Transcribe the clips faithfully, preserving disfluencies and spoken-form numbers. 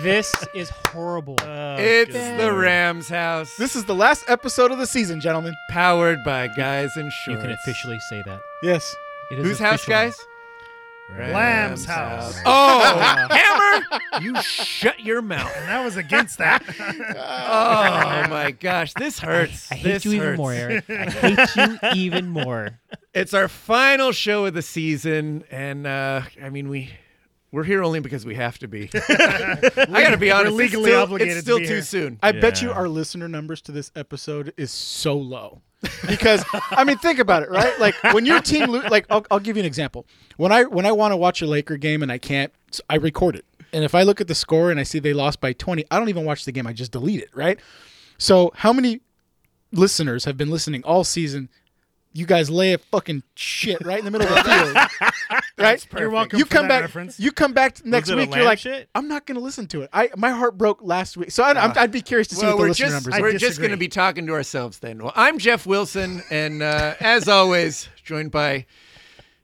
This is horrible. Oh, it's good. The Rams house. This is the last episode of the season, gentlemen. Powered by guys in shorts. You can officially say that. Yes. It is Whose officially. House, guys? Rams, Rams house. house. Oh, Hammer! You shut your mouth. And that was against that. Oh my gosh, this hurts. I, I hate this you hurts. even more, Eric. I hate you even more. It's our final show of the season, and uh, I mean we we're here only because we have to be. I gotta be honest. We're legally it's still, obligated. It's still to be too here. soon. I yeah. bet you our listener numbers to this episode is so low. Because I mean, think about it, right? Like when your team, lo- like I'll, I'll give you an example. When I when I want to watch a Laker game and I can't, I record it. And if I look at the score and I see they lost by twenty, I don't even watch the game. I just delete it, right? So how many listeners have been listening all season? You guys lay a fucking shit right in the middle of the field, right? You're welcome. You come back. Reference. You come back next week. You're like, shit? I'm not going to listen to it. I my heart broke last week, so I, uh, I'd be curious to see well, what the listener just, numbers. Are. We're just going to be talking to ourselves then. Well, I'm Jeff Wilson, and uh, as always, joined by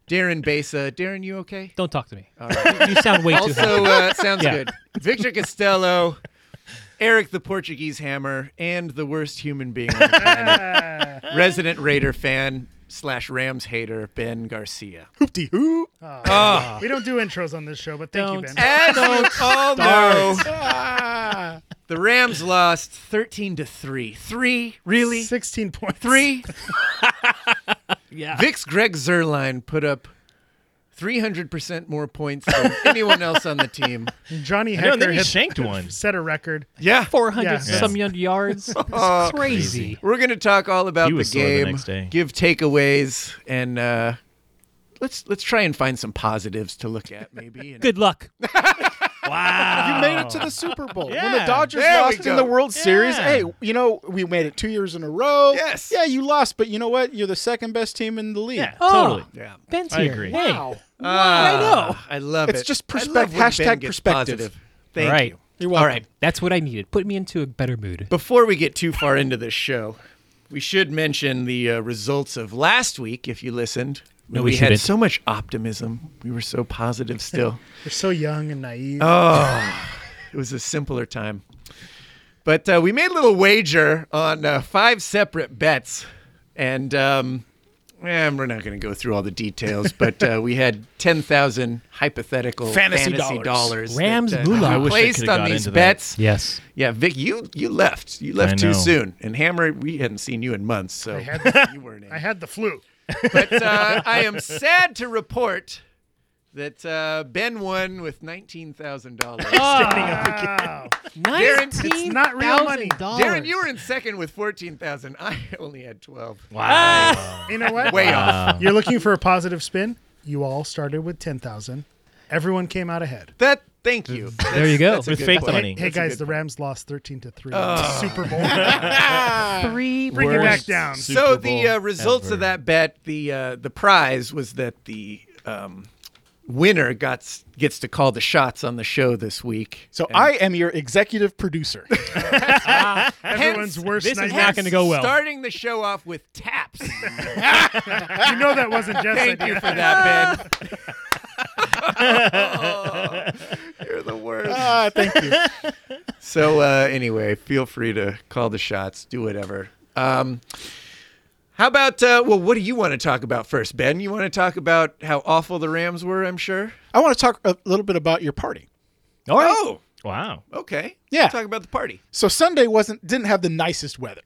Darren Besa. Darren, you okay? Don't talk to me. All right. You sound way also, too. Also, uh, sounds yeah. good. Victor Costello. Eric the Portuguese Hammer, and the worst human being on the planet, resident Raider fan slash Rams hater, Ben Garcia. Hoopty hoop. Oh, oh. We don't do intros on this show, but thank don't. you, Ben. As you all know, the Rams lost thirteen to three. Three? Really? sixteen points. Three? Yeah. Vic's Greg Zuerlein put up three hundred percent more points than anyone else on the team. Johnny Hecker I know, and then he hit, shanked one. Set a record. Yeah. four hundred yeah. some yeah. yards. It's uh, crazy. We're going to talk all about the game, the give takeaways, and uh, let's let's try and find some positives to look at maybe. And Good luck. Wow. You made it to the Super Bowl. Yeah. When the Dodgers there lost in the World yeah. Series, hey, you know, we made it two years in a row. Yes. Yeah, you lost, but you know what? You're the second best team in the league. Yeah, oh, totally. Yeah. Ben's I here. agree. Hey. Wow. Uh, I know. I love it's it. It's just perspective. Hashtag perspective. Positive. Thank right. you. You're welcome. All right. That's what I needed. Put me into a better mood. Before we get too far into this show, we should mention the uh, results of last week, if you listened. No, we, we had so much optimism. We were so positive still. We're so young and naive. Oh, it was a simpler time. But uh, we made a little wager on uh, five separate bets. And um, eh, we're not going to go through all the details, but uh, we had ten thousand hypothetical fantasy, fantasy dollars. Rams that, uh, I wish placed I could have on these bets. That. Yes. Yeah, Vic, you, you left. You left too soon. And Hammer, we hadn't seen you in months, so I had the, you weren't in. I had the flu. But uh, I am sad to report that uh, Ben won with nineteen thousand dollars. Oh, wow. nineteen thousand dollars. It's not real money. Darren, you were in second with fourteen thousand dollars. I only had twelve thousand dollars. Wow. wow. You know what? Way wow. off. You're looking for a positive spin? You all started with ten thousand dollars. Everyone came out ahead. That. Thank you. That's, there you go. With fake money. Hey, hey guys, the Rams point. Lost thirteen to three. Oh. Super Bowl three. Bring it back down. Super so the uh, results ever. of that bet, the uh, the prize was that the um, winner gets gets to call the shots on the show this week. So and I am your executive producer. uh, Everyone's hence, worst. This is not going to go well. Starting the show off with taps. You know that wasn't Jeff's Thank idea. you for that, Ben. Oh, you're the worst. Ah, thank you. So uh, anyway, feel free to call the shots, do whatever. Um, how about, uh, well, what do you want to talk about first, Ben? You want to talk about how awful the Rams were, I'm sure? I want to talk a little bit about your party. All right. Oh. Wow. Okay. Yeah. Let's talk about the party. So Sunday wasn't didn't have the nicest weather.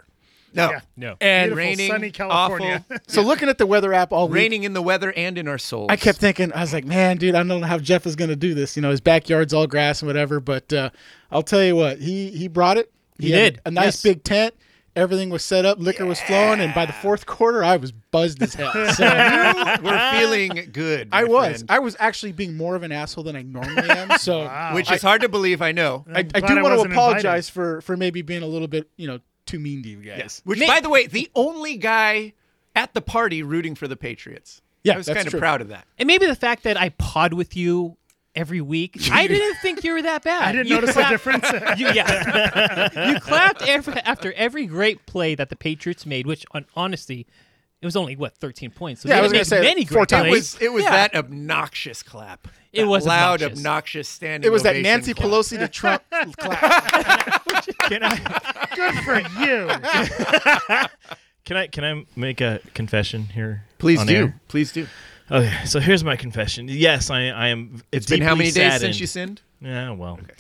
No, yeah. no, and Beautiful, raining, sunny California. Awful. So looking at the weather app all week, raining in the weather and in our souls. I kept thinking, I was like, man, dude, I don't know how Jeff is going to do this. You know, his backyard's all grass and whatever. But uh, I'll tell you what, he he brought it. He, he did a, a nice yes. big tent. Everything was set up. Liquor yeah. was flowing, and by the fourth quarter, I was buzzed as hell. So you were feeling good. I was. Friend. I was actually being more of an asshole than I normally am. So, wow. which is I, hard to believe. I know. I, I do I want to apologize invited. for for maybe being a little bit, you know. Too mean to you guys. Yes. Which, Nick, by the way, the only guy at the party rooting for the Patriots. Yeah, I was that's kind of true. proud of that. And maybe the fact that I pod with you every week, I didn't think you were that bad. I didn't you notice clapped, a difference. you, yeah, you clapped every, after every great play that the Patriots made, which, on honesty, it was only what thirteen points. So yeah, I was going to say many four great times. It was, it was yeah. that obnoxious clap. It was loud, obnoxious, obnoxious standing. It was that Nancy clap. Pelosi to Trump clap. Can I? Good for you. Can I? Can I make a confession here? Please do. Air? Please do. Okay, so here's my confession. Yes, I, I am. It's been how many saddened. days since you sinned? Yeah, well, okay.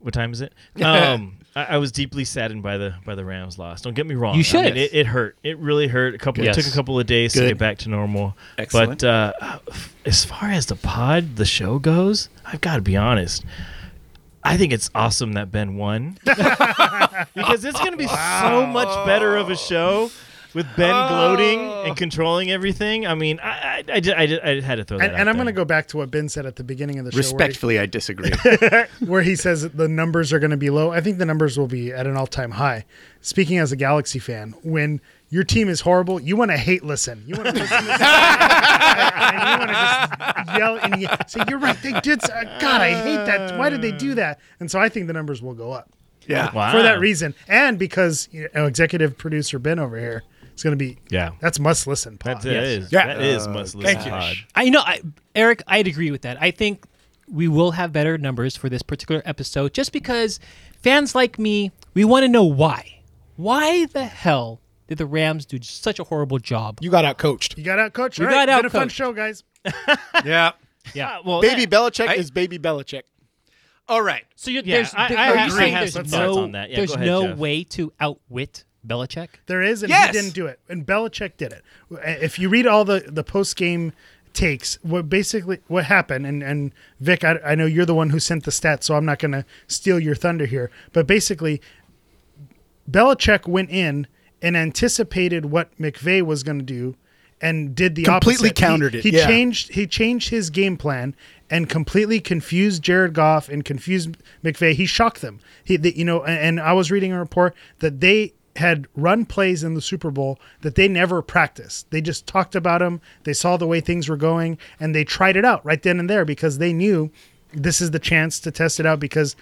What time is it? Um, I, I was deeply saddened by the by the Rams' loss. Don't get me wrong. You should. I mean, it, it hurt. It really hurt. A couple. Yes. It took a couple of days Good. to get back to normal. Excellent. But uh, as far as the pod, the show goes, I've got to be honest. I think it's awesome that Ben won because it's going to be wow. so much better of a show. With Ben oh. gloating and controlling everything, I mean, I, I, I, I, I had to throw that and, out And I'm going to go back to what Ben said at the beginning of the show. Respectfully, he, I disagree. Where he says that the numbers are going to be low. I think the numbers will be at an all-time high. Speaking as a Galaxy fan, when your team is horrible, you want to hate listen. You want to listen to this and you want to just yell and yell. Say, you're right, they did. So- God, I hate that. Why did they do that? And so I think the numbers will go up. Yeah, wow. For that reason. And because you know, executive producer Ben over here. It's going to be, yeah, that's must listen pod. That yes. is, yeah. that uh, is must listen thank you. pod. I know, I, Eric, I'd agree with that. I think we will have better numbers for this particular episode just because fans like me, we want to know why. Why the hell did the Rams do such a horrible job? You got out coached. You got out coached. We right. got out coached. It's been a fun show, guys. yeah. Yeah. Well, Baby that, Belichick I, is Baby Belichick. All right. So you're, yeah, there's, I, there, I, are you saying there's no, on that. Yeah, there's ahead, no Jeff. way to outwit Belichick? There is, and yes! he didn't do it. And Belichick did it. If you read all the, the post-game takes, what basically what happened, and, and Vic, I, I know you're the one who sent the stats, so I'm not going to steal your thunder here, but basically Belichick went in and anticipated what McVay was going to do and did the completely opposite. Completely countered he, it. He yeah. changed He changed his game plan and completely confused Jared Goff and confused McVay. He shocked them. He, the, you know, and, and I was reading a report that they had run plays in the Super Bowl that they never practiced. They just talked about them. They saw the way things were going, and they tried it out right then and there because they knew this is the chance to test it out because,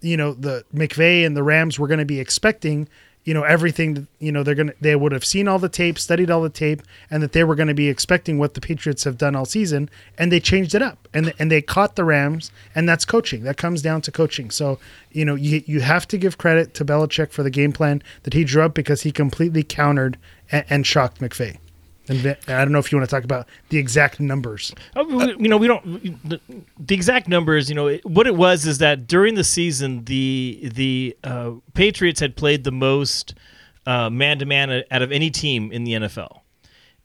you know, the McVay and the Rams were going to be expecting, you know, everything, you know, they're going to, they would have seen all the tape, studied all the tape, and that they were going to be expecting what the Patriots have done all season, and they changed it up, and and they caught the Rams, and that's coaching. That comes down to coaching. So, you know, you, you have to give credit to Belichick for the game plan that he drew up because he completely countered and, and shocked McVay. And I don't know if you want to talk about the exact numbers. Oh, you know, we don't the, the exact numbers. You know, it, what it was is that during the season, the the uh, Patriots had played the most uh, man-to-man out of any team in the N F L.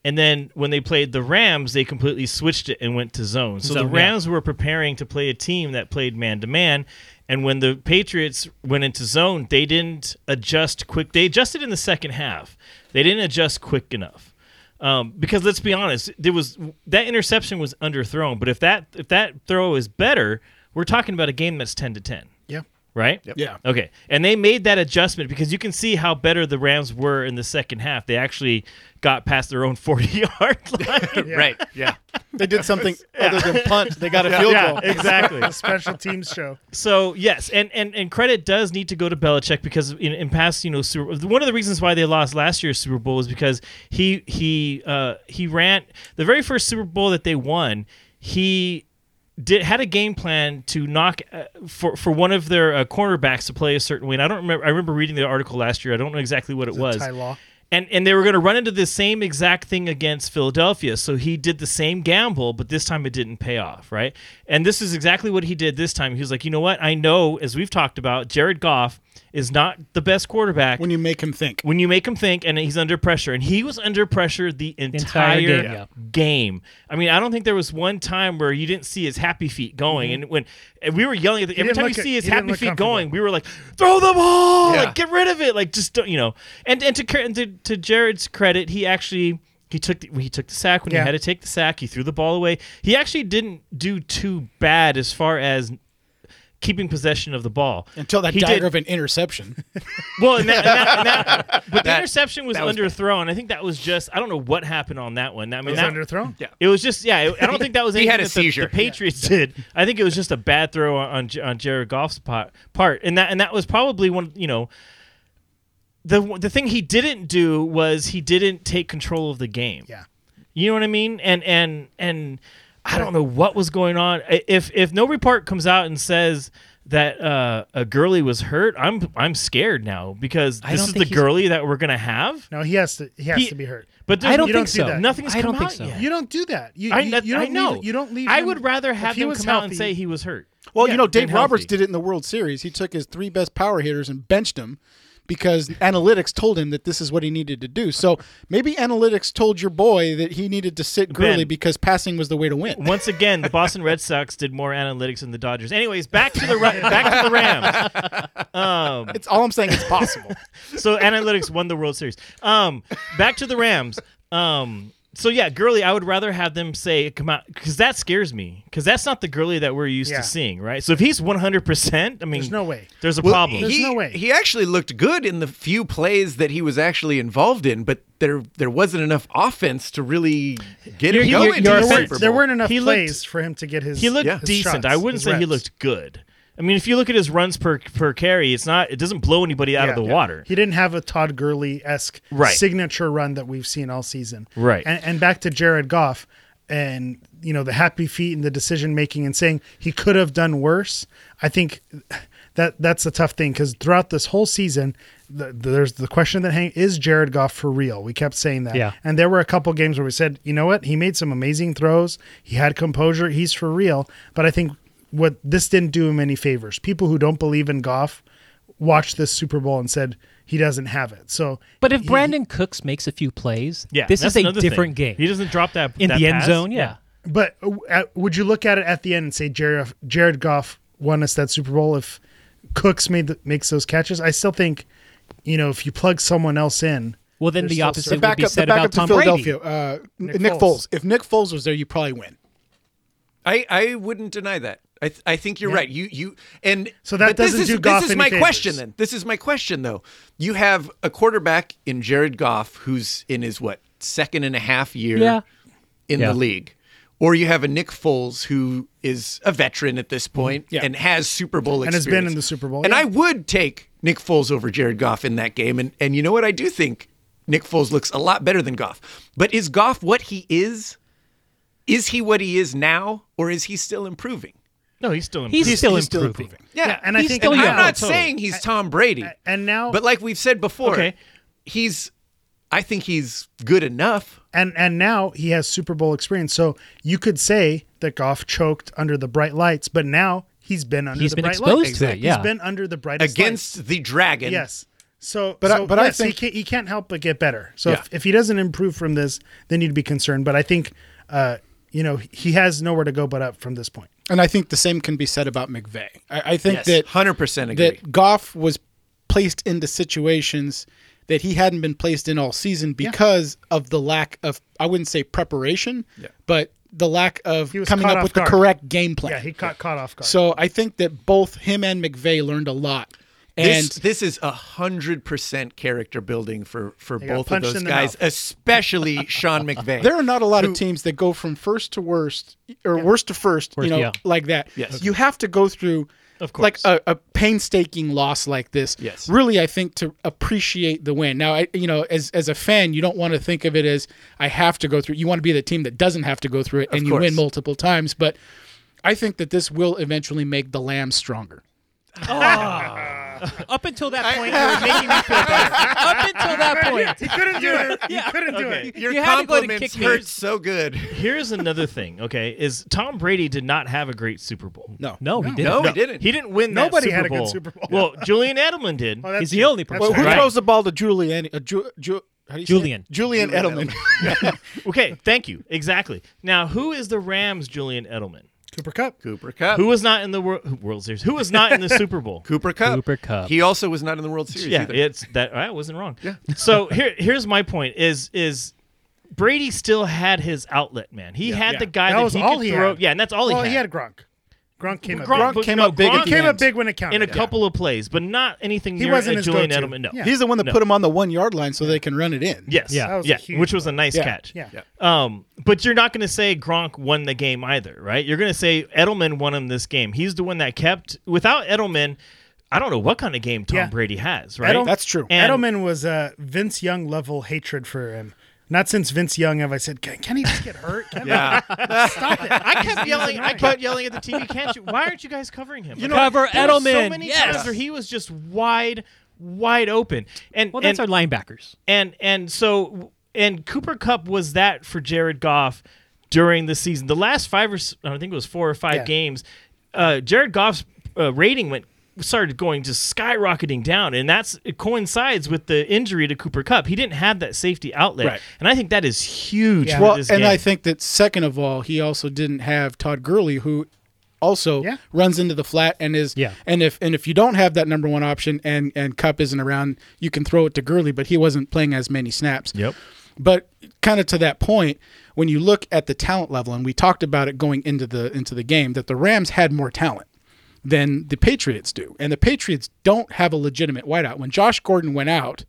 And then when they played the Rams, they completely switched it and went to zone. So, so the Rams yeah. were preparing to play a team that played man-to-man. And when the Patriots went into zone, they didn't adjust quick. They adjusted in the second half. They didn't adjust quick enough. Um, because let's be honest, there was that interception was underthrown. But if that if that throw is better, we're talking about a game that's ten to ten. Yeah. Right. Yep. Yeah. Okay. And they made that adjustment because you can see how better the Rams were in the second half. They actually got past their own forty-yard line. yeah. Right. Yeah. They did something yeah. other than punt. They got a yeah. field goal. Yeah, exactly. A special teams show. So yes, and, and and credit does need to go to Belichick because in, in past, you know, Super, one of the reasons why they lost last year's Super Bowl is because he he uh, he ran the very first Super Bowl that they won. He Did, had a game plan to knock uh, for for one of their uh, cornerbacks to play a certain way. And I don't remember. I remember reading the article last year. I don't know exactly what it was. Ty Law. And and they were going to run into the same exact thing against Philadelphia. So he did the same gamble, but this time it didn't pay off, right? And this is exactly what he did this time. He was like, you know what? I know, as we've talked about, Jared Goff is not the best quarterback when you make him think. When you make him think, and he's under pressure, and he was under pressure the entire, entire game. Yeah. game. I mean, I don't think there was one time where you didn't see his happy feet going. Mm-hmm. And when and we were yelling, at the, every time you see his happy feet going, we were like, "Throw the ball! Yeah. Like, get rid of it! Like, just don't, you know." And and to and to, to Jared's credit, he actually he took the, he took the sack when yeah. he had to take the sack. He threw the ball away. He actually didn't do too bad as far as keeping possession of the ball until that he dagger did. of an interception. Well, and that, and that, and that, but the that, interception was, was underthrown. Bad. I think that was just I don't know what happened on that one. I mean, it was that, underthrown. Yeah, it was just yeah. I don't think that was anything he had a that seizure. The, the Patriots yeah. did. I think it was just a bad throw on on Jared Goff's part, part, and that and that was probably one. You know, the the thing he didn't do was he didn't take control of the game. Yeah, you know what I mean, and and and. I don't know what was going on. If if no report comes out and says that uh, a Gurley was hurt, I'm I'm scared now because this is the Gurley that we're gonna have. No, he has to he has he, to be hurt. But I don't you think don't so. Do that. Nothing's I come don't out think so. Yet. You don't do that. You, I, that, you don't I know. Leave, you don't leave. I would rather have him come healthy. Out and say he was hurt. Well, yeah, you know, Dave Roberts did it in the World Series. He took his three best power hitters and benched him because analytics told him that this is what he needed to do. So maybe analytics told your boy that he needed to sit Gurley ben, because passing was the way to win. Once again, the Boston Red Sox did more analytics than the Dodgers. Anyways, back to the back to the Rams. Um, it's all I'm saying. It's possible. So analytics won the World Series. Um, back to the Rams. Um, so yeah, Gurley. I would rather have them say come out because that scares me because that's not the Gurley that we're used yeah. to seeing, right? So if he's one hundred percent, I mean, there's no way. There's a well, problem. He, there's no way. He actually looked good in the few plays that he was actually involved in, but there there wasn't enough offense to really get him going. There weren't, there weren't enough he plays looked, for him to get his. He looked yeah. his decent. Shots, I wouldn't say reps. He looked good. I mean, if you look at his runs per per carry, it's not it doesn't blow anybody out yeah, of the yeah. water. He didn't have a Todd Gurley-esque right. signature run that we've seen all season. Right. And, and back to Jared Goff and, you know, the happy feet and the decision-making and saying he could have done worse. I think that that's a tough thing because throughout this whole season, the, there's the question that hang is Jared Goff for real? We kept saying that. Yeah. And there were a couple games where we said, you know what? He made some amazing throws. He had composure. He's for real. But I think what this didn't do him any favors. People who don't believe in Goff watched this Super Bowl and said he doesn't have it. So, but if he, Brandon Cooks makes a few plays, yeah, this is a different thing. Game. He doesn't drop that in that the pass. End zone. Yeah, yeah. But uh, would you look at it at the end and say Jared, Jared Goff won us that Super Bowl if Cooks made the, makes those catches? I still think, you know, if you plug someone else in. Well, then the opposite would backup, be said about Tom Brady. Uh, Nick, Nick Foles. Foles. If Nick Foles was there, you probably win. I, I wouldn't deny that. I th- I think you're yeah. right. You you and so that doesn't is, do Goff This is my favors. question then. This is my question though. You have a quarterback in Jared Goff who's in his what second and a half year yeah. in yeah. the league, or you have a Nick Foles who is a veteran at this point yeah. and has Super Bowl experience. And has been in the Super Bowl. And yeah. I would take Nick Foles over Jared Goff in that game. And and you know what? I do think Nick Foles looks a lot better than Goff. But is Goff what he is? Is he what he is now, or is he still improving? No, he's still improving. He's still, he's still improving. improving. Yeah. yeah, and I he's think still and I'm not totally. saying he's Tom Brady. I, and now, but like we've said before, okay. he's. I think he's good enough. And and now he has Super Bowl experience, so you could say that Goff choked under the bright lights, but now he's been under he's the been bright exposed lights. To exactly. it, yeah. He's been under the brightest against lights. the dragon. Yes. So, but, so, I, but yes, I think he can't, he can't help but get better. So yeah. if, if he doesn't improve from this, then you'd be concerned. But I think, uh, you know, he has nowhere to go but up from this point. And I think the same can be said about McVay. I, I think yes, that one hundred percent agree. That Goff was placed into situations that he hadn't been placed in all season because yeah. of the lack of, I wouldn't say preparation, yeah. but the lack of coming up with guard. the correct game plan. Yeah, he got yeah. caught off guard. So I think that both him and McVay learned a lot. And this, this is one hundred percent character building for, for both of those guys, especially Sean McVay. There are not a lot who, of teams that go from first to worst or yeah. worst to first, worst you know, yeah. like that. Yes. Okay. You have to go through of like a, a painstaking loss like this, yes. really, I think, to appreciate the win. Now, I, you know, as as a fan, you don't want to think of it as I have to go through. You want to be the team that doesn't have to go through it, and you win multiple times. But I think that this will eventually make the Lambs stronger. Oh. Up until that point, you were making me feel better. Up until that point. He couldn't do it. He yeah. couldn't do okay. it. Your you compliments go hurt so good. Here's another thing, okay, is Tom Brady did not have a great Super Bowl. No. No, he didn't. No, he didn't. He didn't win Nobody that Super Bowl. Nobody had a good Super Bowl. Well, Julian Edelman did. Oh, He's true. the only person. Well, who right. throws the ball to Julian? Uh, Ju- Ju- How do you Julian. Say Julian. Julian Edelman. Edelman. Okay, thank you. Exactly. Now, who is the Rams' Julian Edelman? Cooper Kupp. Cooper Kupp. Who was not in the wor- World Series? Who was not in the Super Bowl? Cooper Kupp. Cooper Kupp. He also was not in the World Series yeah, either. It's that I wasn't wrong. Yeah. So here here's my point is is Brady still had his outlet, man. He yeah, had yeah. the guy that, that was he all could he throw. Had. Yeah, and that's all well, he had. Well, he had Gronk. Gronk came up Gronk big. Came no, up big Gronk came up big when it counted. In a yeah. couple of plays, but not anything he near wasn't a Julian go-to. Edelman. No. Yeah. He's the one that no. put him on the one-yard line so yeah. they can run it in. Yes. Yeah. That was yeah. a huge Which was a nice yeah. catch. Yeah. yeah. Um, but you're not going to say Gronk won the game either, right? You're going to say Edelman won him this game. He's the one that kept – without Edelman – I don't know what kind of game Tom yeah. Brady has, right? Edel- That's true. And Edelman was a Vince Young-level hatred for him. Not since Vince Young have I said, can, can he just get hurt? Can yeah. Stop it. I kept yelling I kept yelling at the T V, can't you? Why aren't you guys covering him? You know, cover Edelman. So many yes. times where he was just wide, wide open. And well, that's and, our linebackers. And and so and Cooper Kupp was that for Jared Goff during the season. The last five or I think it was four or five yeah. games, uh, Jared Goff's uh, rating went started going just skyrocketing down, and that's it coincides with the injury to Cooper Kupp. He didn't have that safety outlet, right. and I think that is huge. Yeah. Well, this and game. I think that second of all, he also didn't have Todd Gurley, who also yeah. runs into the flat and is yeah. and if and if you don't have that number one option and and Kupp isn't around, you can throw it to Gurley, but he wasn't playing as many snaps. Yep. But kind of to that point, when you look at the talent level, and we talked about it going into the into the game, that the Rams had more talent than the Patriots do. And the Patriots don't have a legitimate wideout. When Josh Gordon went out,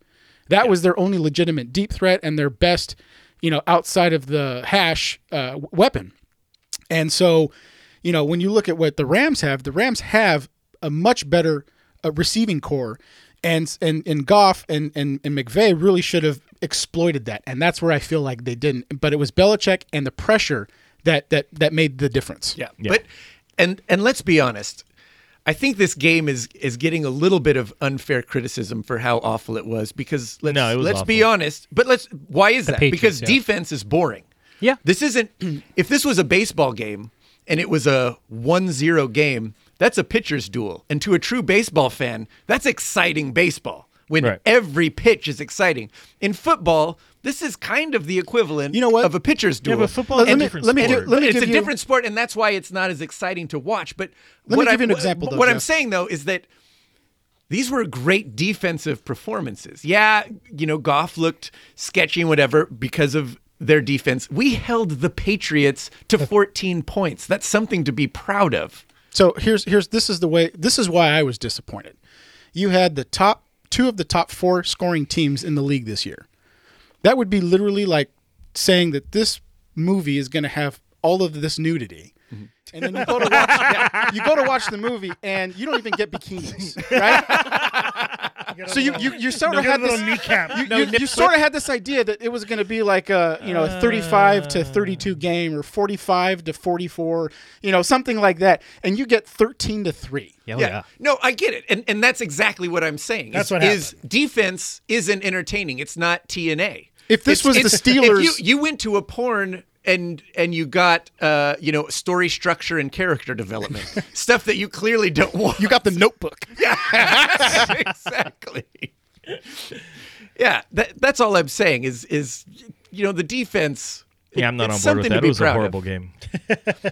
that yeah. was their only legitimate deep threat and their best, you know, outside of the hash uh, weapon. And so, you know, when you look at what the Rams have, the Rams have a much better uh, receiving core. And and and Goff and, and, and McVay really should have exploited that. And that's where I feel like they didn't. But it was Belichick and the pressure that that, that made the difference. Yeah. yeah. But and and let's be honest. I think this game is is getting a little bit of unfair criticism for how awful it was because let's no, it was let's awful. be honest, but let's why is the that? Patriots, because yeah. defense is boring. Yeah. This isn't if this was a baseball game and it was a one zero game, that's a pitcher's duel. And to a true baseball fan, that's exciting baseball when right. every pitch is exciting. In football, this is kind of the equivalent you know what? of a pitcher's duel. Yeah, but football is a different sport. It's a different sport, and that's why it's not as exciting to watch. But let what me give I, you an example, though, what Jeff. I'm saying, though, is that these were great defensive performances. Yeah, you know, Goff looked sketchy and whatever because of their defense. We held the Patriots to fourteen points. That's something to be proud of. So here's here's this is the way this is why I was disappointed. You had the top two of the top four scoring teams in the league this year. That would be literally like saying that this movie is going to have all of this nudity. Mm-hmm. And then you go to watch yeah, you go to watch the movie and you don't even get bikinis, right? You so you, you you sort of no, had this kneecap. You, no, you, you sort of had this idea that it was going to be like a, you know, a thirty-five to thirty-two game or forty-five to forty-four, you know, something like that, and you get thirteen to three. Yeah. yeah. yeah. No, I get it. And and that's exactly what I'm saying. That's is, what is defense isn't entertaining. It's not T N A. If this it's, was it's, the Steelers, if you, you went to a porn And and you got, uh, you know, story structure and character development. Stuff that you clearly don't want. You got the Notebook. Yeah, exactly. Yeah, that, that's all I'm saying is, is you know, the defense. Yeah, I'm not on board with that. It was a horrible of. game.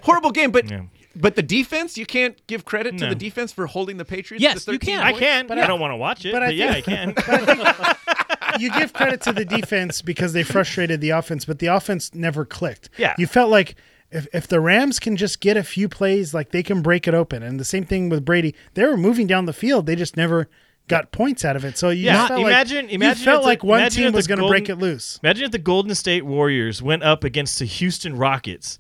Horrible game, but... Yeah. But the defense, you can't give credit no. to the defense for holding the Patriots yes, to thirteen points? Yes, you can. Points? I can. But yeah. I don't want to watch it, but, but I yeah, think, I can. But I think you give credit to the defense because they frustrated the offense, but the offense never clicked. Yeah. You felt like if, if the Rams can just get a few plays, like they can break it open. And the same thing with Brady. They were moving down the field. They just never got points out of it. So you yeah. felt imagine, like, imagine you felt like the, one team was going to break it loose. Imagine if the Golden State Warriors went up against the Houston Rockets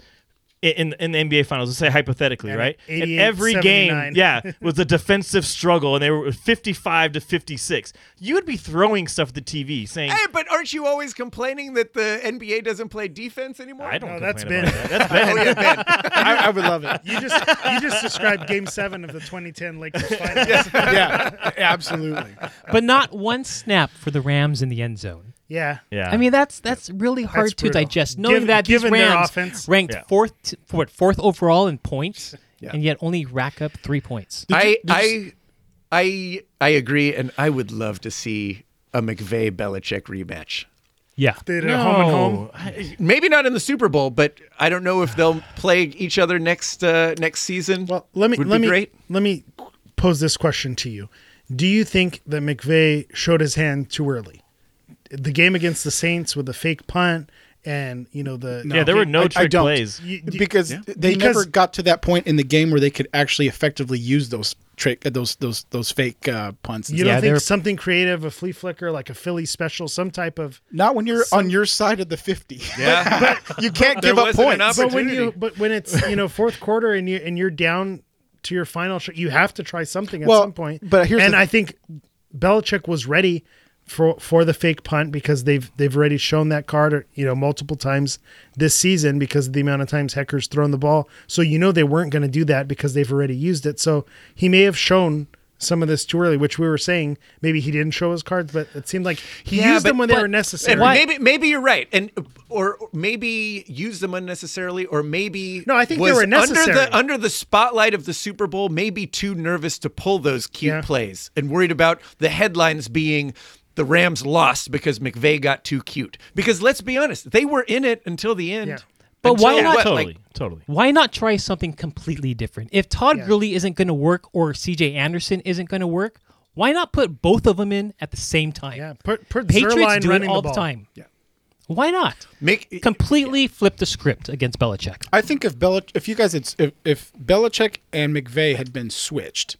In, in the N B A Finals, let's say hypothetically, and right? And every game, yeah, was a defensive struggle, and they were fifty-five to fifty-six. You would be throwing stuff at the T V saying, "Hey, but aren't you always complaining that the N B A doesn't play defense anymore?" I don't know. That's Ben. That. That's Ben. Oh, yeah, Ben. I, I would love it. You just you just described Game Seven of the twenty ten Lakers Finals. Yes. Yeah, absolutely. But not one snap for the Rams in the end zone. Yeah, yeah. I mean, that's that's really hard that's to digest. Knowing Give, that these Rams ranked yeah. fourth, what fourth overall in points, yeah. and yet only rack up three points. Did I you, I, you... I I agree, and I would love to see a McVay Belichick rematch. Yeah, they did no. a home and home. I, Maybe not in the Super Bowl, but I don't know if they'll play each other next uh, next season. Well, let me would let me great. let me pose this question to you: do you think that McVay showed his hand too early? The game against the Saints with the fake punt and, you know, the... No. Yeah, there were no I, trick I don't. plays. You, you, because yeah. they because never got to that point in the game where they could actually effectively use those trick, those those those fake uh, punts. You don't yeah, think they're... something creative, a flea flicker, like a Philly special, some type of... Not when you're some... on your side of the fifty. Yeah. but, but you can't give up points. But when, you, but when it's, you know, fourth quarter and, you, and you're down to your final shot, you have to try something at well, some point. But here's and the... I think Belichick was ready... for for the fake punt because they've they've already shown that card, you know, multiple times this season because of the amount of times Hecker's thrown the ball. So you know they weren't going to do that because they've already used it. So he may have shown some of this too early, which we were saying maybe he didn't show his cards, but it seemed like he yeah, used but, them when but, they were necessary. And maybe maybe you're right, and or maybe used them unnecessarily, or maybe no, I think was they were necessary. Under the under the spotlight of the Super Bowl, maybe too nervous to pull those cute yeah. plays and worried about the headlines being. The Rams lost because McVay got too cute. Because let's be honest, they were in it until the end. Yeah. But until why not? What, totally, like, totally. Why not try something completely different? If Todd yeah. Gurley isn't going to work or C J. Anderson isn't going to work, why not put both of them in at the same time? Yeah, put, put Patriots do it all the, the time. Yeah. Why not? Make completely yeah. flip the script against Belichick. I think if Belich- if you guys, had, if, if Belichick and McVay had been switched.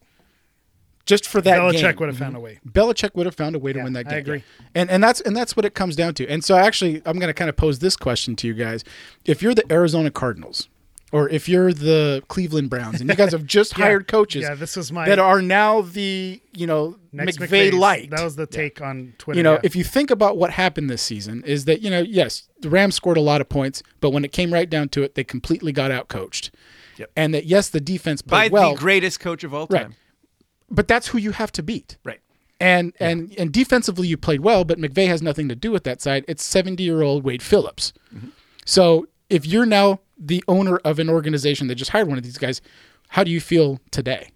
Just for that Belichick game. Belichick would have found a way. Belichick would have found a way to yeah, win that game. I agree. And and that's and that's what it comes down to. And so actually, I'm going to kind of pose this question to you guys. If you're the Arizona Cardinals, or if you're the Cleveland Browns, and you guys have just yeah. hired coaches yeah, this was my, that are now the, you know, McVay-like. That was the take yeah. on Twitter. You know, yeah. if you think about what happened this season is that, you know, yes, the Rams scored a lot of points, but when it came right down to it, they completely got out-coached. Yep. And that, yes, the defense played By well. By the greatest coach of all time. Right. But that's who you have to beat. Right. And yeah. and and defensively you played well, but McVay has nothing to do with that side. It's seventy-year-old Wade Phillips. Mm-hmm. So if you're now the owner of an organization that just hired one of these guys, how do you feel today?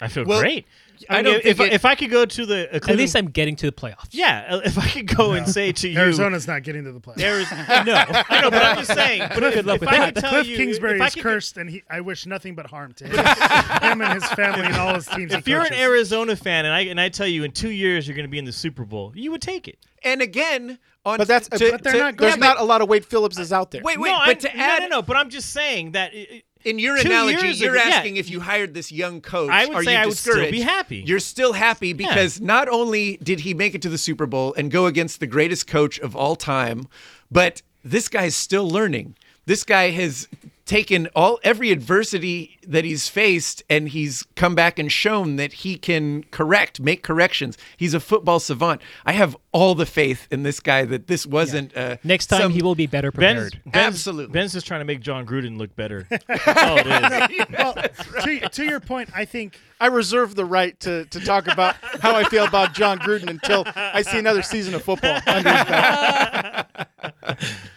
I feel well, great. I, I mean, don't if, it, if I could go to the uh, at least I'm getting to the playoffs. Yeah, if I could go no. and say to you, Arizona's not getting to the playoffs. Arizona, no, I know, but I'm just saying. But if, if I could tell Cliff you, Kingsbury is could, cursed, and he, I wish nothing but harm to him, him and his family and all his teams. If and you're an Arizona fan, and I and I tell you, in two years you're going to be in the Super Bowl, you would take it. And again, on but that's to, but to, they're not. There's yeah, not but, a lot of Wade Phillips is out there. Wait, wait, no, but I'm, to add, no, no, no, but I'm just saying that. It, In your Two analogy, you're ago, asking yeah. if you hired this young coach, I would are say you I discouraged? Would still be happy. You're still happy because yeah. not only did he make it to the Super Bowl and go against the greatest coach of all time, but this guy's still learning. This guy has taken all every adversity that he's faced, and he's come back and shown that he can correct, make corrections. He's a football savant. I have all the faith in this guy that this wasn't. Yeah. Uh, Next time some, he will be better prepared. Ben's, Ben's, Absolutely, Ben's just trying to make Jon Gruden look better. That's all it is. Yeah, well, right. to, to your point, I think I reserve the right to to talk about how I feel about Jon Gruden until I see another season of football under his belt.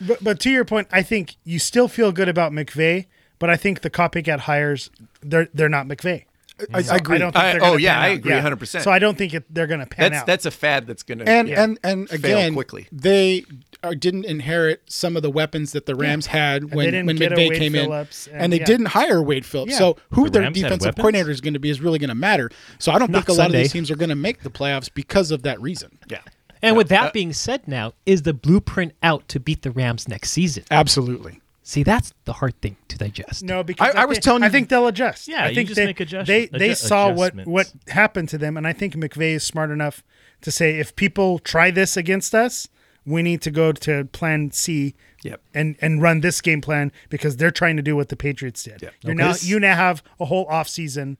But, but to your point, I think you still feel good about McVay, but I think the copycat hires, they're they're not McVay. I, I agree. I don't think I, oh, yeah, I agree out. one hundred percent. Yeah. So I don't think it, they're going to pan that's, out. That's a fad that's going to and, yeah, and, and again, fail quickly. They are, didn't inherit some of the weapons that the Rams yeah. had when, when McVay came Phillips in. And, and they yeah. didn't hire Wade Phillips. Yeah. So who the their defensive coordinator is going to be is really going to matter. So I don't not think a Sunday. lot of these teams are going to make the playoffs because of that reason. Yeah. And with that being said now, is the blueprint out to beat the Rams next season? Absolutely. See, that's the hard thing to digest. No, because I, I was think, telling you, I think they'll adjust. Yeah, I think you just they, make adjust- they they adjust- saw what, what happened to them, and I think McVay is smart enough to say, if people try this against us, we need to go to plan C yep. and, and run this game plan because they're trying to do what the Patriots did. Yep. You're okay. now, you now have a whole offseason.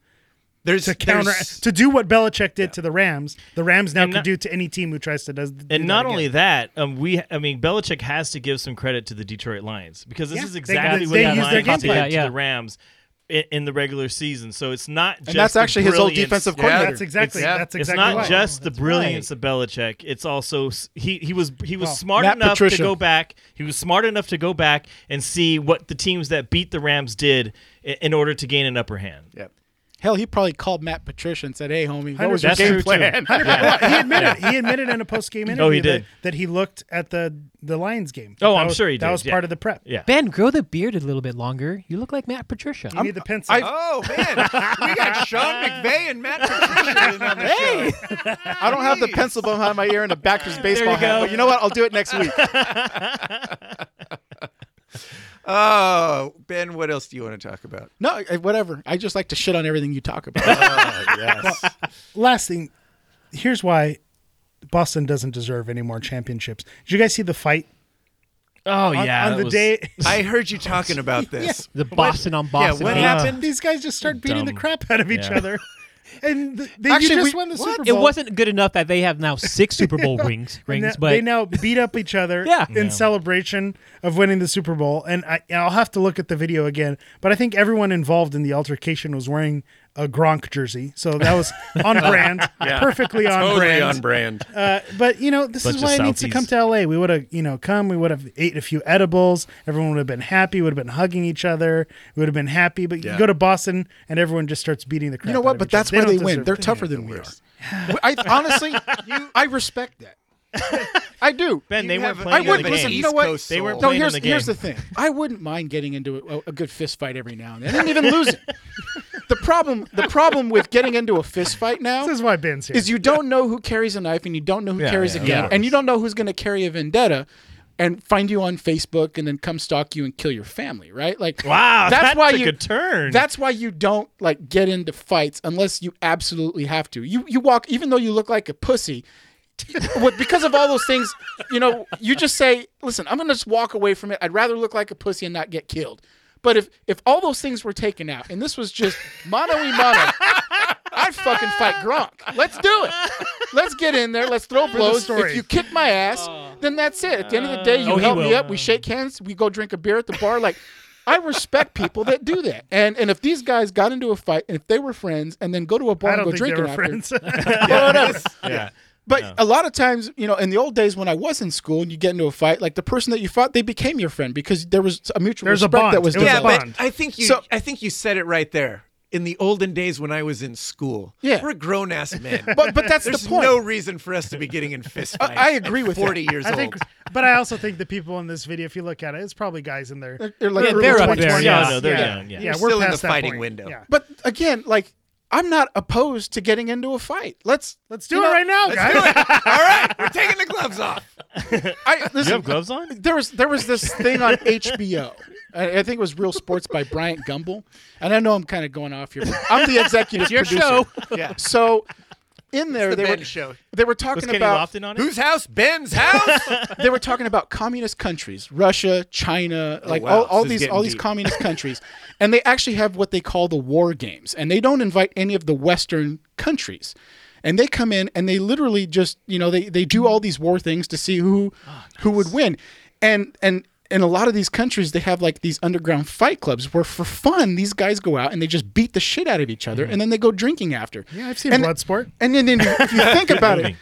There's, to counter there's, to do what Belichick did yeah. to the Rams, the Rams now not, can do to any team who tries to does. Do and not that only that, um, we I mean Belichick has to give some credit to the Detroit Lions because this yeah, is exactly they, what they, they used yeah, yeah. to the Rams in, in the regular season. So it's not just and that's actually his old defensive coordinator. Yeah, that's exactly it's, yeah, that's exactly. It's not right. just oh, the brilliance right. of Belichick. It's also he he was he was oh, smart Matt enough Patricia. to go back. He was smart enough to go back and see what the teams that beat the Rams did in, in order to gain an upper hand. Yep. Hell, he probably called Matt Patricia and said, "Hey, homie, what was your game plan?" Yeah. He admitted yeah. he admitted in a post-game interview oh, he did. That, that he looked at the, the Lions game. Oh, that I'm was, sure he did. That was yeah. part of the prep. Yeah. Ben, grow the beard a little bit longer. You look like Matt Patricia. You I'm, need the pencil. I've, oh, man. We got Sean McVay and Matt Patricia on the hey. show. I don't have the pencil behind my ear and a backwards baseball hat, but you know what? I'll do it next week. Oh, Ben, what else do you want to talk about? No, whatever. I just like to shit on everything you talk about. Oh, yes. Well, last thing, here's why Boston doesn't deserve any more championships. Did you guys see the fight? Oh, on, yeah. On the was... day. I heard you talking about this. Yeah. The Boston what, on Boston. Yeah, what happened? Uh, These guys just start beating dumb. the crap out of each yeah. other. And the, they Actually, just we, won the what? Super Bowl. It wasn't good enough that they have now six Super Bowl rings. rings and but they now beat up each other yeah. in yeah. celebration of winning the Super Bowl. And I, I'll have to look at the video again. But I think everyone involved in the altercation was wearing a Gronk jersey. So that was on brand. yeah. Perfectly on totally brand. on brand. Uh, but, you know, this Bunch is why it Southies. needs to come to L A. We would have, you know, come. We would have ate a few edibles. Everyone would have been happy. Would have been hugging each other. We would have been happy. But yeah. you go to Boston and everyone just starts beating the crap out of each other. You know what? But that's why they, they win. They're tougher than we are. I, honestly, you, I respect that. I do. Ben, you they weren't playing I wouldn't, in the game. Listen, you know what? They weren't no, playing in the game. Here's the thing. I wouldn't mind getting into a, a good fist fight every now and then. I didn't even lose it. The problem the problem with getting into a fist fight now this is, why Ben's here. is you don't know who carries a knife and you don't know who yeah, carries yeah, a gun. And you don't know who's going to carry a vendetta and find you on Facebook and then come stalk you and kill your family, right? Like, wow, that's, that's why a you, good turn. That's why you don't like get into fights unless you absolutely have to. You You walk, even though you look like a pussy, because of all those things, you know, you just say, listen, I'm going to just walk away from it. I'd rather look like a pussy and not get killed. But if, if all those things were taken out and this was just mano-y-mano, I'd fucking fight Gronk. Let's do it. Let's get in there. Let's throw blows. If you kick my ass, oh. then that's it. At the end of the day, you oh, help me up. We shake hands. We go drink a beer at the bar. Like, I respect people that do that. And and if these guys got into a fight and if they were friends and then go to a bar and go drinking after. I don't think they were friends. Well, whatever. Yeah. But no. a lot of times, you know, in the old days when I was in school and you get into a fight, like the person that you fought, they became your friend because there was a mutual There's respect a bond. that was developed. Yeah, but I think you, so, I think you said it right there. In the olden days when I was in school, yeah. we're grown ass men. But but that's There's the point. There's no reason for us to be getting in fist fights. I, I agree at with forty that. years I old. Think, but I also think the people in this video, if you look at it, it's probably guys in there. They're, they're like yeah, they're up there. Yeah, no, they're yeah. young. Yeah, yeah we're still past in the that fighting point. window. Yeah. But again, like. I'm not opposed to getting into a fight. Let's let's do it know, right now, let's guys. Do it. All right, we're taking the gloves off. I, listen, you have gloves on? There was there was this thing on H B O. I, I think it was Real Sports by Bryant Gumbel. And I know I'm kind of going off here. But I'm the executive it's producer. Your show. Yeah. So in there it's the they Ben were show. They were talking was about Kenny Lofton on it? Whose house? Ben's house. They were talking about communist countries, Russia, China, oh, like wow. all, all these all deep. these communist countries. And they actually have what they call the war games. And they don't invite any of the Western countries. And they come in and they literally just, you know, they, they do all these war things to see who oh, nice. who would win. And and in a lot of these countries, they have like these underground fight clubs where for fun, these guys go out and they just beat the shit out of each other mm-hmm. and then they go drinking after. Yeah, I've seen and, Bloodsport. And then, then if you think about it,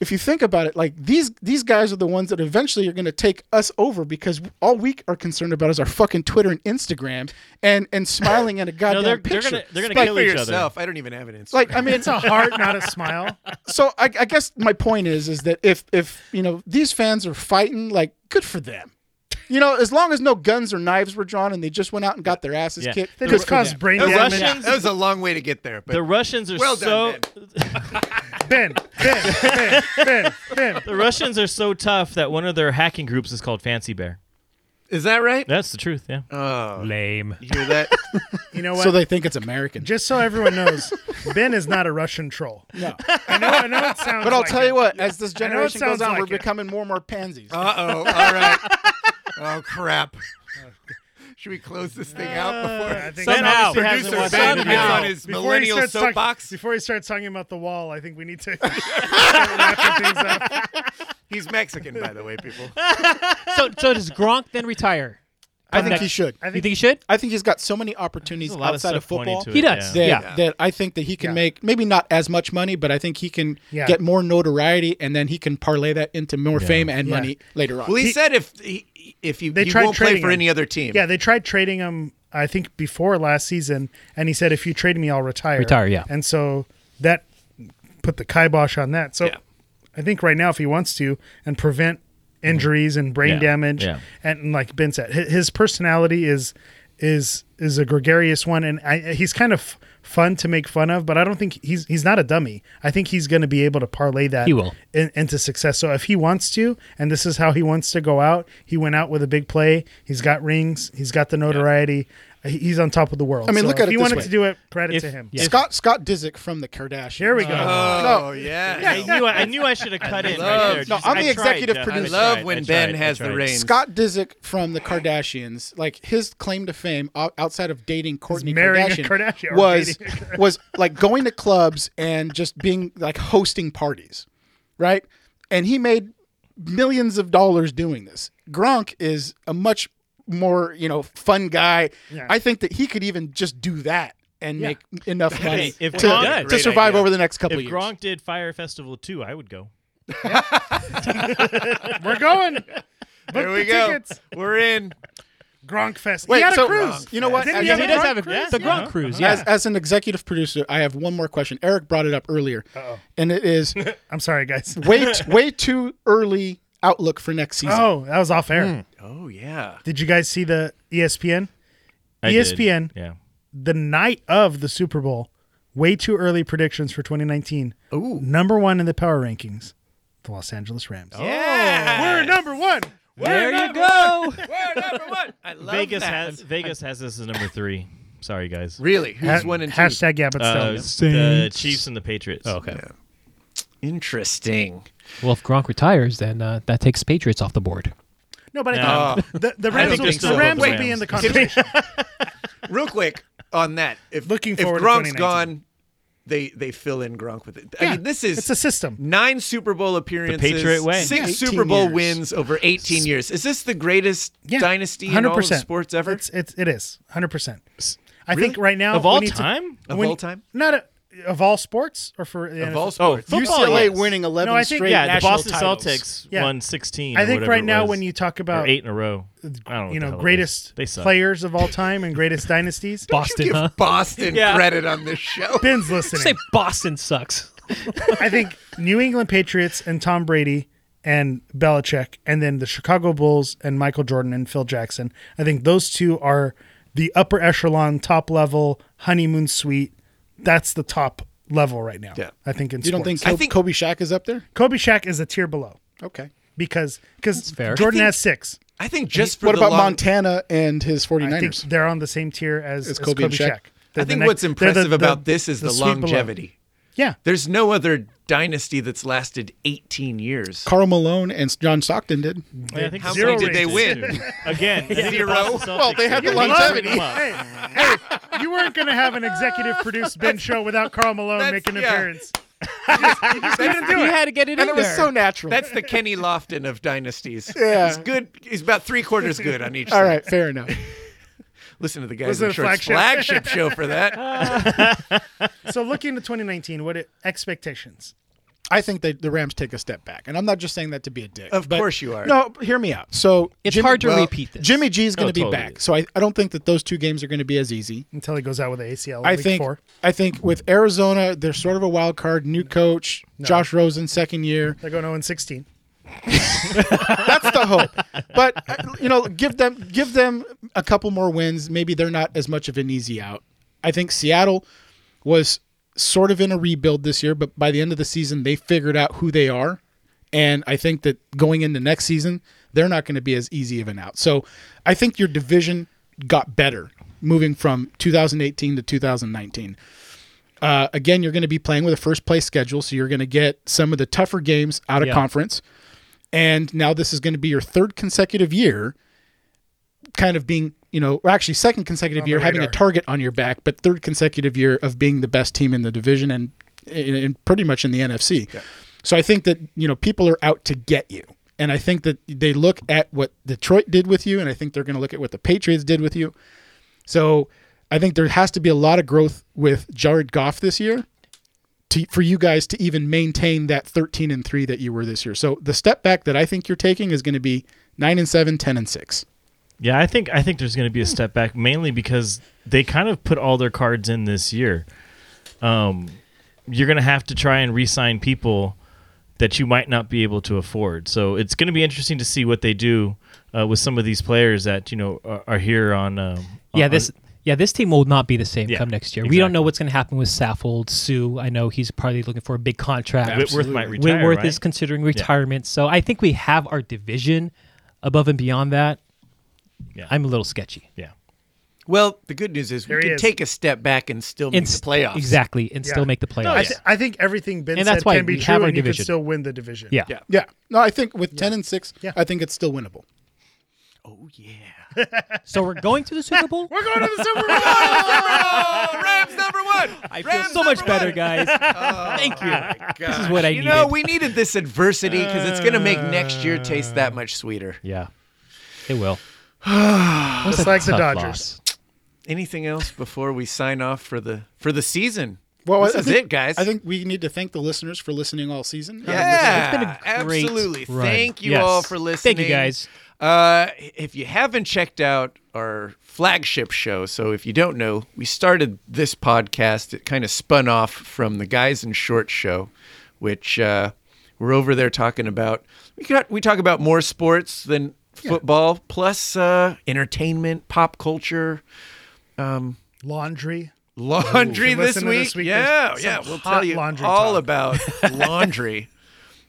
if you think about it, like these these guys are the ones that eventually are going to take us over because all we are concerned about is our fucking Twitter and Instagram and and smiling at a goddamn no, they're, picture. They're gonna, they're gonna like, kill for each yourself. Other. I don't even have an Instagram. Like I mean, it's a heart, not a smile. So I, I guess my point is, is that if if you know these fans are fighting, like good for them. You know, as long as no guns or knives were drawn and they just went out and got their asses yeah. kicked. They just caused brain damage. Russians, yeah. That was a long way to get there. But the Russians are well so... Done, ben. Ben, Ben, Ben, Ben, Ben. The Russians are so tough that one of their hacking groups is called Fancy Bear. Is that right? That's the truth, yeah. Oh. Lame. You hear that? You know what? So they think it's American. Just so everyone knows, Ben is not a Russian troll. No. I know, I know it sounds like But I'll like tell it. you what, as this generation goes on, like we're it. becoming more and more pansies. Uh-oh. All right. Oh, crap. Should we close this thing uh, out before? Somehow. Producer Ben gets on his before millennial soapbox. Before he starts talking about the wall, I think we need to wrap things up. He's Mexican, by the way, people. So so does Gronk then retire? I think next. he should. I think, you think he should? I think he's got so many opportunities outside of football. It, he does. Yeah. That, yeah. that I think that he can yeah. make maybe not as much money, but I think he can yeah. get more notoriety, and then he can parlay that into more yeah. fame and yeah. money later on. Well, he, he said if he, if you they he won't play for him. any other team. Yeah, they tried trading him, I think, before last season, and he said, if you trade me, I'll retire. Retire, yeah. And so that put the kibosh on that. So yeah. I think right now, if he wants to and prevent injuries and brain yeah, damage, yeah. and like Ben said, his personality is is is a gregarious one, and I, he's kind of fun to make fun of. But I don't think he's he's not a dummy. I think he's going to be able to parlay that he will. In, into success. So if he wants to, and this is how he wants to go out, he went out with a big play. He's got rings. He's got the notoriety. Yeah. he's on top of the world. I mean, so look at if it he wanted way. to do it, credit if, to him. Yes. Scott Scott Disick from the Kardashians. Here we go. Oh, oh yeah. yeah. I knew I, I knew I should have cut I in love, right there. No, I'm I the executive tried, producer. I love when I Ben tried, has the reins. Scott Disick from the Kardashians, like his claim to fame outside of dating Kourtney Kardashian, Kardashian was was like going to clubs and just being like hosting parties, right? And he made millions of dollars doing this. Gronk is a much more, you know, fun guy. Yeah. I think that he could even just do that and yeah. make enough money hey, if to, Gronk, to survive idea. over the next couple if of years. If Gronk did Fire Festival two, I would go. Yeah. We're going. There we the go. Tickets. We're in. Gronk Fest. Wait, he had a so, cruise. You know what? As, he, he does have a cruise. The Gronk yeah. cruise. Yeah. As, as an executive producer, I have one more question. Eric brought it up earlier, Uh-oh. and it is. I'm sorry, guys. way, way too early outlook for next season. Oh, that was off air. Mm. Oh yeah. Did you guys see the E S P N? I E S P N. Did. Yeah. The night of the Super Bowl, way too early predictions for twenty nineteen. Ooh. Number one in the power rankings, the Los Angeles Rams. Oh. Yeah. We're number one. We're there you go. One. We're number one. I love Vegas that. Has, Vegas has us as number three. Sorry, guys. Really? Who's ha- one and two? Hashtag yeah, but uh, still. The Chiefs and the Patriots. Oh, okay. Yeah. Interesting. Well, if Gronk retires, then uh, that takes Patriots off the board. No, but I no. think the, the Rams, will, the Rams will be in the conversation. Real quick on that. If, Looking forward if Gronk's to gone, they they fill in Gronk with it. Yeah, I mean, this is it's a system. Nine Super Bowl appearances, the Patriot way. six Super Bowl years. wins over eighteen years. Is this the greatest yeah, dynasty in all of sports ever? It's, it's, it is one hundred percent. I really? think right now of all time, to, of all time, not a. Of all sports, or for the of all sports, oh, football, U C L A yes. winning eleven no, I think, straight yeah, national the Boston titles. Celtics yeah. won sixteen. I think right now, when you talk about or eight in a row, I don't know you know, greatest players of all time and greatest dynasties, Boston. Don't you give huh? Boston yeah. credit on this show. Ben's listening. Say Boston sucks. I think New England Patriots and Tom Brady and Belichick, and then the Chicago Bulls and Michael Jordan and Phil Jackson. I think those two are the upper echelon, top level honeymoon suite. That's the top level right now. Yeah. I think in you sports. don't think, Kobe, I think Kobe Shaq is up there? Kobe Shaq is a tier below. Okay. Because cause Jordan think, has six. I think just for what the What about long... Montana and his 49ers? I think they're on the same tier as, as Kobe, Kobe Shaq. Shaq. I think next, what's impressive the, the, about this is the, the longevity. Yeah. There's no other dynasty that's lasted eighteen years. Carl Malone and John Stockton did. Yeah, I think How many did they win? Again, yeah. zero. The well, they had the longevity. Hey, hey, you weren't going to have an executive-produced Ben show without Carl Malone making an yeah. appearance. You just, you just didn't do it. You had to get it and in And it was there. so natural. That's the Kenny Lofton of dynasties. Yeah. He's good. He's about three-quarters good on each side. All right, fair enough. Listen to the guys in the flagship? flagship show for that. Uh, so looking to twenty nineteen, what are expectations? I think that the Rams take a step back. And I'm not just saying that to be a dick. Of course you are. No, hear me out. So It's Jimmy, hard to well, repeat this. Jimmy G is going to no, be totally back. Is. So I, I don't think that those two games are going to be as easy. Until he goes out with an A C L in I week think, four. I think with Arizona, they're sort of a wild card. New no. coach, no. Josh Rosen, second year. They're going oh and sixteen. That's the hope, but you know, give them give them a couple more wins. Maybe they're not as much of an easy out. I think Seattle was sort of in a rebuild this year, but by the end of the season, they figured out who they are, and I think that going into next season, they're not going to be as easy of an out. So, I think your division got better moving from two thousand eighteen to two thousand nineteen. Uh, again, you're going to be playing with a first place schedule, so you're going to get some of the tougher games out of yeah. conference. And now this is going to be your third consecutive year kind of being, you know, or actually second consecutive year having a target on your back, but third consecutive year of being the best team in the division and, and pretty much in the N F C. Yeah. So I think that, you know, people are out to get you. And I think that they look at what Detroit did with you, and I think they're going to look at what the Patriots did with you. So I think there has to be a lot of growth with Jared Goff this year. To, for you guys to even maintain that thirteen and three that you were this year. So the step back that I think you're taking is going to be nine and seven, ten and six. Yeah, I think I think there's going to be a step back mainly because they kind of put all their cards in this year. Um, you're going to have to try and re-sign people that you might not be able to afford. So it's going to be interesting to see what they do uh, with some of these players that, you know, are, are here on um, Yeah, on, this Yeah, this team will not be the same yeah, come next year. Exactly. We don't know what's going to happen with Saffold, Sue. I know he's probably looking for a big contract. Yeah, Whitworth might retire, Whitworth right? is considering retirement. Yeah. So I think we have our division above and beyond that. Yeah. I'm a little sketchy. Yeah. Well, the good news is we can is. take a step back and still make and the playoffs. Exactly, and yeah. still make the playoffs. No, I, th- I think everything Ben and said that's why can be true, and division. you can still win the division. Yeah. Yeah. yeah. No, I think with yeah. ten and six, yeah. I think it's still winnable. Oh, yeah. So we're going to the Super Bowl? We're going to the Super Bowl! Oh, Rams number one! I feel Rams so much better, one. guys. Oh, Thank you. This is what I you needed. You know, we needed this adversity because it's going to make next year taste that much sweeter. Yeah, it will. Just like the Dodgers. Loss? Anything else before we sign off for the for the season? Well, this I is think, it, guys. I think we need to thank the listeners for listening all season. Yeah, um, it's been a great absolutely. Run. Thank you yes. all for listening. Thank you, guys. Uh, if you haven't checked out our flagship show, so if you don't know, we started this podcast. It kind of spun off from the Guys in Shorts show, which uh, we're over there talking about. We got we talk about more sports than football, yeah. plus uh, entertainment, pop culture. Um, laundry, laundry this week. this week. Yeah, yeah. We'll tell you all talk. about laundry.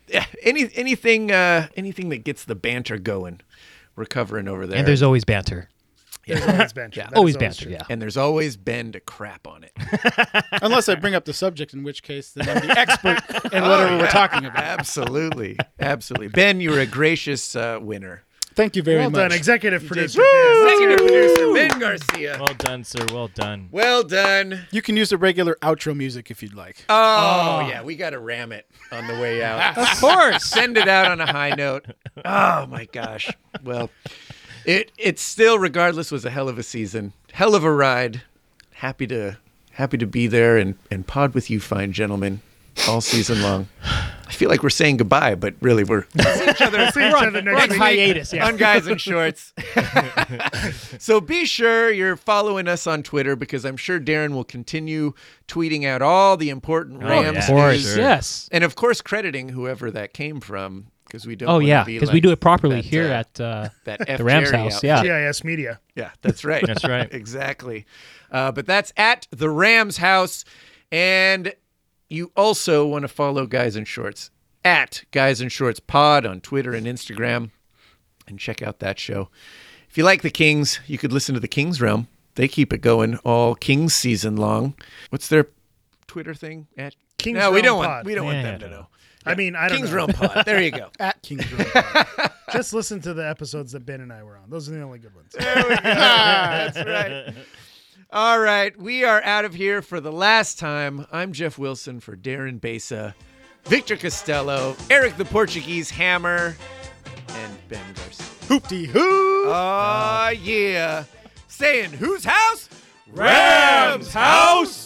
Yeah, any anything, uh, anything that gets the banter going. We're covering over there, and there's always banter. Yeah. There's always banter. yeah. Always banter. True. Yeah, and there's always Ben to crap on it, unless I bring up the subject, in which case then I'm the expert in oh, whatever yeah. we're talking about. Absolutely, absolutely. Ben, you were a gracious uh, winner. Thank you very well much. Well done, executive you producer. Executive producer, Ben Garcia. Well done, sir. Well done. Well done. You can use the regular outro music if you'd like. Oh, oh. yeah. We got to ram it on the way out. Of course. Send it out on a high note. Oh, my gosh. Well, it it still, regardless, was a hell of a season. Hell of a ride. Happy to happy to be there and, and pod with you fine gentlemen all season long. I feel like we're saying goodbye, but really we're we'll see each other, see each we're other on, next we're on week. hiatus yeah. on Guys in Shorts. So be sure you're following us on Twitter because I'm sure Darren will continue tweeting out all the important oh, Rams. Yeah. Of course, sure. yes, and of course crediting whoever that came from because we don't. Oh yeah, because like we do it properly that, here uh, at uh, that F- the Rams house. Yeah, G I S Media. Yeah, that's right. That's right. Exactly. Uh, but that's at the Rams house and. You also want to follow Guys in Shorts at Guys in Shorts Pod on Twitter and Instagram and check out that show. If you like the Kings, you could listen to the Kings Realm. They keep it going all Kings season long. What's their Twitter thing? At Kings no, Realm we don't Pod. Want, we don't yeah, want them to know. Yeah. I mean, I don't Kings know. Realm Pod. There you go. At Kings Realm Pod. Just listen to the episodes that Ben and I were on. Those are the only good ones. There we go. That's right. All right, we are out of here for the last time. I'm Jeff Wilson for Darren Besa, Victor Costello, Eric the Portuguese Hammer, and Ben Garcia. Hoop-dee-hoo! Aw, uh, yeah. Saying, whose house? Rams house!